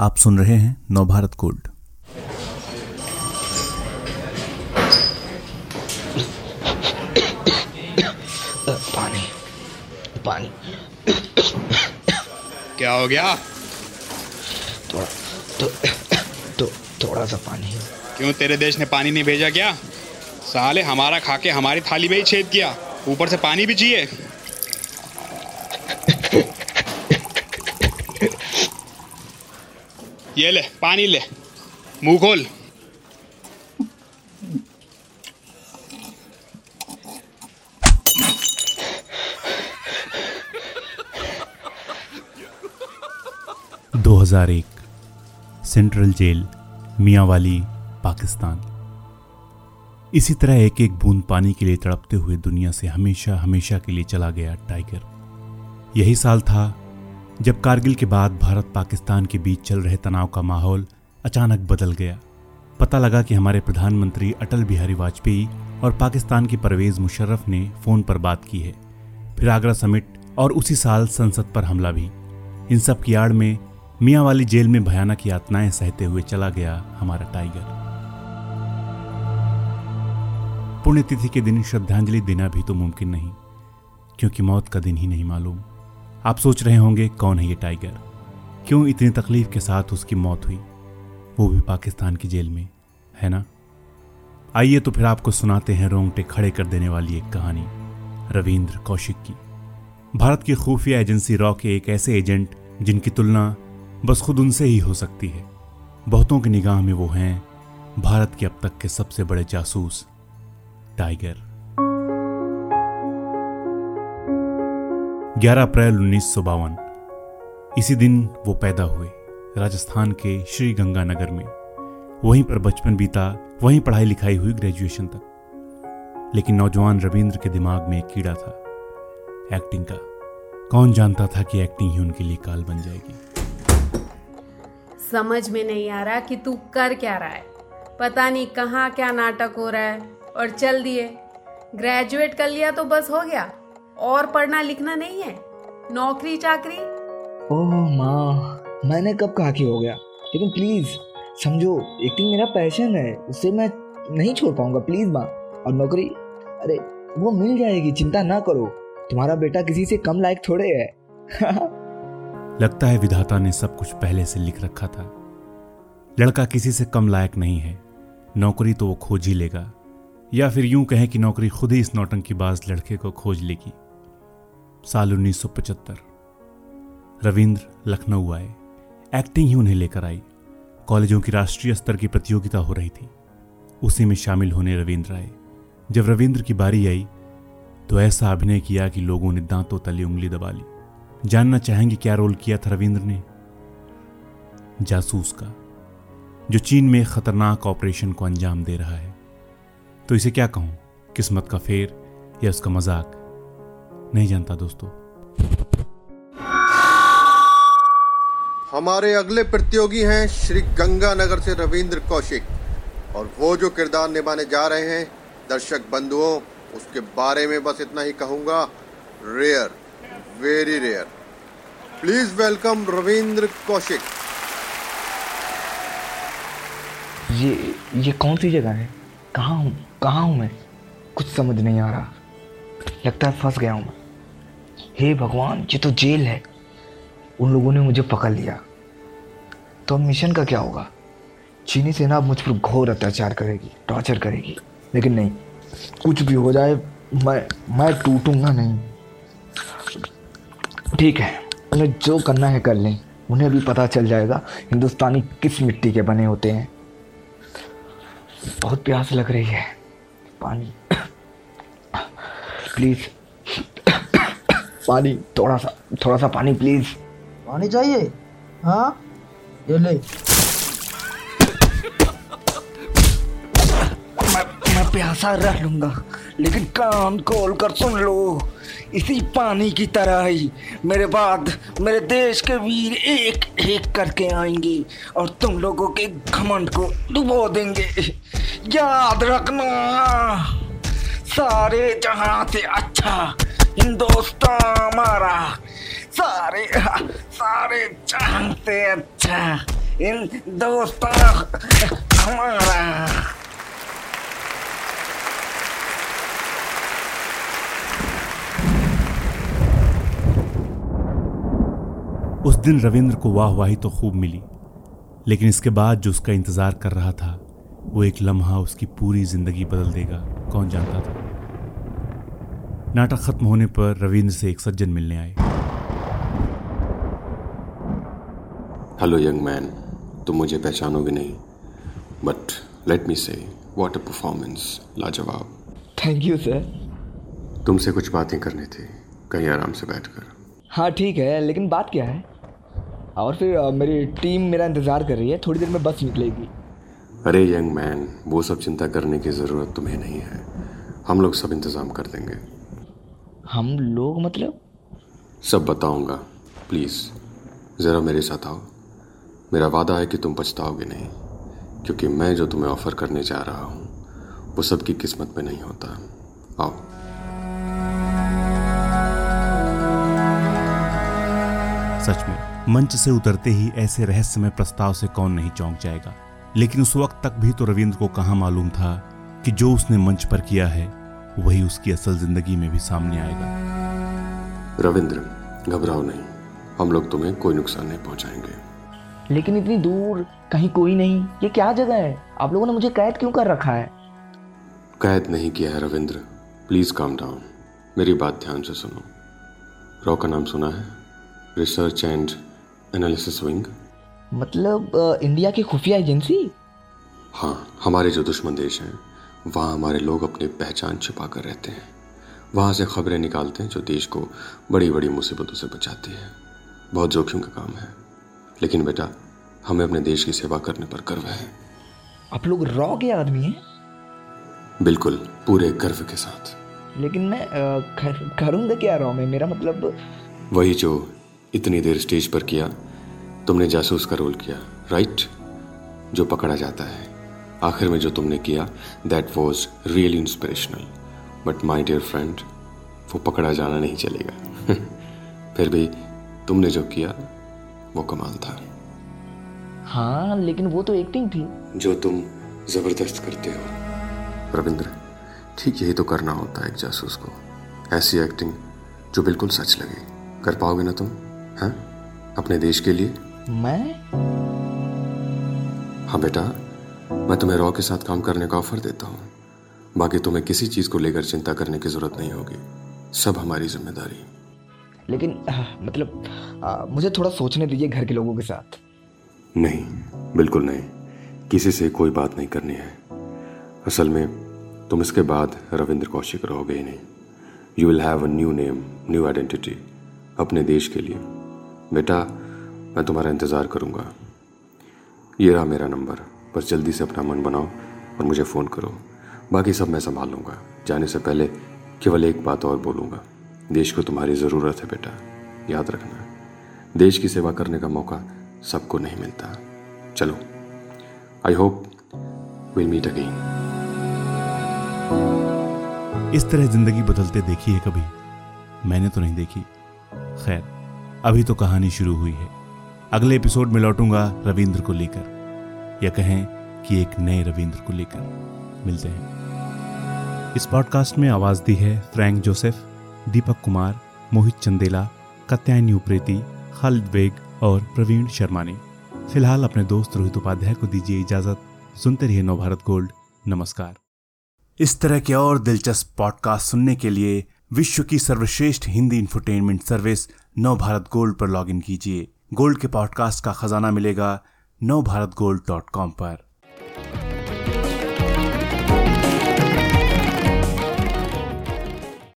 आप सुन रहे हैं नव भारत गोल्ड। पानी क्या हो गया? थोड़ा सा पानी। क्यों तेरे देश ने पानी नहीं भेजा क्या? साले हमारा खाके हमारी थाली में ही छेद किया, ऊपर से पानी भी चाहिए। ये ले पानी, ले मुंह खोल। Central jail, Mianwali, Pakistan. इसी तरह एक एक बूंद पानी के लिए तड़पते हुए दुनिया से हमेशा हमेशा के लिए चला गया टाइगर। यही साल था जब कारगिल के बाद भारत पाकिस्तान के बीच चल रहे तनाव का माहौल अचानक बदल गया। पता लगा कि हमारे प्रधानमंत्री अटल बिहारी वाजपेयी और पाकिस्तान के परवेज मुशर्रफ ने फोन पर बात की है। फिर आगरा समिट और उसी साल संसद पर हमला भी। इन सब की आड़ में मियांवाली जेल में भयानक यातनाएं सहते हुए चला गया हमारा टाइगर। पुण्यतिथि के दिन श्रद्धांजलि देना भी तो मुमकिन नहीं, क्योंकि मौत का दिन ही नहीं मालूम। आप सोच रहे होंगे कौन है ये टाइगर, क्यों इतनी तकलीफ के साथ उसकी मौत हुई, वो भी पाकिस्तान की जेल में, है ना? आइए तो फिर आपको सुनाते हैं रोंगटे खड़े कर देने वाली एक कहानी, रविंद्र कौशिक की। भारत की खुफिया एजेंसी रॉ के एक ऐसे एजेंट जिनकी तुलना बस खुद उनसे ही हो सकती है। बहुतों की निगाह में वो हैं भारत के अब तक के सबसे बड़े जासूस, टाइगर। 11 अप्रैल 1952 इसी दिन वो पैदा हुए, राजस्थान के श्री गंगा नगर में। वहीं पर बचपन बीता, वहीं पढ़ाई लिखाई हुई ग्रेजुएशन तक। लेकिन नौजवान रविंद्र के दिमाग में एक कीड़ा था, एक्टिंग का। कौन जानता था कि एक्टिंग ही उनके लिए काल बन जाएगी। समझ में नहीं आ रहा कि तू कर क्या रहा है, पता नहीं कहाँ क्या नाटक हो रहा है। और चल दिए, ग्रेजुएट कर लिया तो बस हो गया, और पढ़ना लिखना नहीं है, नौकरी चाकरी। ओह माँ, मैंने कब कहा कि हो गया, लेकिन प्लीज समझो एक्टिंग मेरा पैशन है, उसे मैं नहीं छोड़ पाऊंगा, प्लीज माँ। और नौकरी, अरे वो मिल जाएगी, चिंता ना करो, तुम्हारा बेटा किसी से कम लायक थोड़े है। लगता है विधाता ने सब कुछ पहले से लिख रखा था। लड़का किसी से कम लायक नहीं है, नौकरी तो वो खोज ही लेगा, या फिर यूं कहें कि नौकरी खुद ही इस नौटंकीबाज लड़के को खोज लेगी। साल 1975 रविंद्र लखनऊ आए। एक्टिंग ही उन्हें लेकर आई। कॉलेजों की राष्ट्रीय स्तर की प्रतियोगिता हो रही थी, उसी में शामिल होने रविंद्र आए। जब रविंद्र की बारी आई तो ऐसा अभिनय किया कि लोगों ने दांतों तले उंगली दबा ली। जानना चाहेंगे क्या रोल किया था रविंद्र ने? जासूस का, जो चीन में खतरनाक ऑपरेशन को अंजाम दे रहा है। तो इसे क्या कहूं, किस्मत का फेर या उसका मजाक, नहीं जानता दोस्तों। हमारे अगले प्रतियोगी हैं श्री गंगानगर से रविंद्र कौशिक, और वो जो किरदार निभाने जा रहे हैं दर्शक बंधुओं, उसके बारे में बस इतना ही कहूंगा, rare, very rare. Please welcome Ravindra Kaushik. ये कौन सी जगह है? कहाँ हूँ मैं? कुछ समझ नहीं आ रहा, लगता है फंस गया हूँ मैं। हे भगवान, ये तो जेल है। उन लोगों ने मुझे पकड़ लिया, तो अब मिशन का क्या होगा? चीनी सेना अब मुझ पर घोर अत्याचार करेगी, टॉर्चर करेगी, लेकिन नहीं, कुछ भी हो जाए मैं टूटूंगा नहीं। ठीक है, उन्हें जो करना है कर लें, उन्हें भी पता चल जाएगा हिंदुस्तानी किस मिट्टी के बने होते हैं। बहुत प्यास लग रही है, पानी प्लीज, पानी, थोड़ा सा पानी प्लीज। पानी चाहिए? हाँ ये ले। मैं प्यासा रह लूँगा, लेकिन कान खोल कर सुन लो, इसी पानी की तरह ही मेरे बाद मेरे देश के वीर एक एक करके आएंगे और तुम लोगों के घमंड को डुबो देंगे। याद रखना, सारे जहां से अच्छा हिंदुस्तान हमारा, सारे जहां से अच्छा इन दोस्तों हमारा। उस दिन रविंद्र को वाहवाही तो खूब मिली, लेकिन इसके बाद जो उसका इंतजार कर रहा था वो एक लम्हा उसकी पूरी जिंदगी बदल देगा, कौन जानता था। नाटक खत्म होने पर रविंद्र से एक सज्जन मिलने आए। हेलो यंग मैन, तुम मुझे पहचानोगे नहीं, but let me say what a performance, लाजवाब। Thank you sir. तुमसे कुछ बातें करनी थी, कहीं आराम से बैठकर। हाँ ठीक है, लेकिन बात क्या है? और फिर मेरी टीम मेरा इंतज़ार कर रही है, थोड़ी देर में बस निकलेगी। अरे यंग मैन, वो सब चिंता करने की ज़रूरत तुम्हें नहीं है, हम लोग सब इंतज़ाम कर देंगे। हम लोग मतलब? सब बताऊंगा, प्लीज़ ज़रा मेरे साथ आओ। मेरा वादा है कि तुम पछताओगे नहीं, क्योंकि मैं जो तुम्हें ऑफ़र करने जा रहा हूँ वो सबकी किस्मत में नहीं होता। आओ। सच में मंच से उतरते ही ऐसे रहस्यमय प्रस्ताव से कौन नहीं चौंक जाएगा, लेकिन उस वक्त तक भी तो रविंद्र को कहाँ मालूम था कि जो उसने मंच पर किया है वही उसकी असल जिंदगी में भी सामने आएगा। रविंद्र घबराओ नहीं, हम लोग तुम्हें कोई नुकसान नहीं पहुंचाएंगे। लेकिन इतनी दूर, कहीं कोई नहीं, ये क्या जगह है? आप लोगों ने मुझे कैद क्यों कर रखा है? कैद नहीं किया है रविंद्र, प्लीज काम डाउन, मेरी बात ध्यान से सुनो। रॉ का नाम सुना है? रिसर्च एंड एनालिसिस विंग, मतलब इंडिया की खुफिया एजेंसी। हाँ, हमारे जो दुश्मन देश हैं वहाँ हमारे लोग अपनी पहचान छिपा कर रहते हैं, वहाँ से खबरें निकालते हैं जो देश को बड़ी बड़ी मुसीबतों से बचाती है। बहुत जोखिम का काम है, लेकिन बेटा हमें अपने देश की सेवा करने पर गर्व है। आप लोग रॉ के आदमी हैं? बिल्कुल, पूरे गर्व के साथ। लेकिन मैं करूँगा क्या रॉ में? मेरा मतलब वही जो इतनी देर स्टेज पर किया, तुमने जासूस का रोल किया, राइट? जो पकड़ा जाता है। आखिर में जो तुमने किया that was really inspirational, but my dear friend, वो पकड़ा जाना नहीं चलेगा। फिर भी तुमने जो किया वो कमाल था। हाँ, लेकिन वो तो एक्टिंग थी जो तुम जबरदस्त करते हो। रविंद्र, ठीक यही तो करना होता है एक जासूस को, ऐसी एक्टिंग जो बिल्कुल सच लगे। कर पाओगे ना तुम? हाँ, अपने देश के लिए? मैं? हाँ बेटा, मैं तुम्हें रॉ के साथ काम करने का ऑफर देता हूँ। बाकी तुम्हें किसी चीज को लेकर चिंता करने की जरूरत नहीं होगी, सब हमारी जिम्मेदारी। लेकिन मुझे थोड़ा सोचने दीजिए घर के लोगों के साथ। नहीं, बिल्कुल नहीं, किसी से कोई बात नहीं करनी है। असल में तुम इसके बाद रविंद्र कौशिक रहोगे ही नहीं। You will have a new name, new identity, अपने देश के लिए। बेटा मैं तुम्हारा इंतज़ार करूँगा। ये रहा मेरा नंबर, बस जल्दी से अपना मन बनाओ और मुझे फ़ोन करो, बाकी सब मैं संभाल लूँगा। जाने से पहले केवल एक बात और बोलूँगा, देश को तुम्हारी ज़रूरत है बेटा, याद रखना। देश की सेवा करने का मौका सबको नहीं मिलता। चलो, I hope will meet again. इस तरह ज़िंदगी बदलते देखी है कभी? मैंने तो नहीं देखी। खैर, अभी तो कहानी शुरू हुई है, अगले एपिसोड में लौटूंगा रविंद्र को लेकर, या कहें कि एक नए रविंद्र को लेकर। मिलते हैं। इस पॉडकास्ट में आवाज़ दी है फ्रैंक जोसेफ, दीपक कुमार, मोहित चंदेला, कत्यानी उप्रेती, खालिद बेग और प्रवीण शर्मा ने। फिलहाल अपने दोस्त रोहित उपाध्याय को दीजिए इजाज़त। सुनते रहिए नव भारत गोल्ड। नमस्कार। इस तरह के और दिलचस्प पॉडकास्ट सुनने के लिए विश्व की सर्वश्रेष्ठ Hindi infotainment service Nav Bharat gold पर लॉगिन कीजिए। गोल्ड के पॉडकास्ट का खजाना मिलेगा नवभारतगोल्ड.com पर।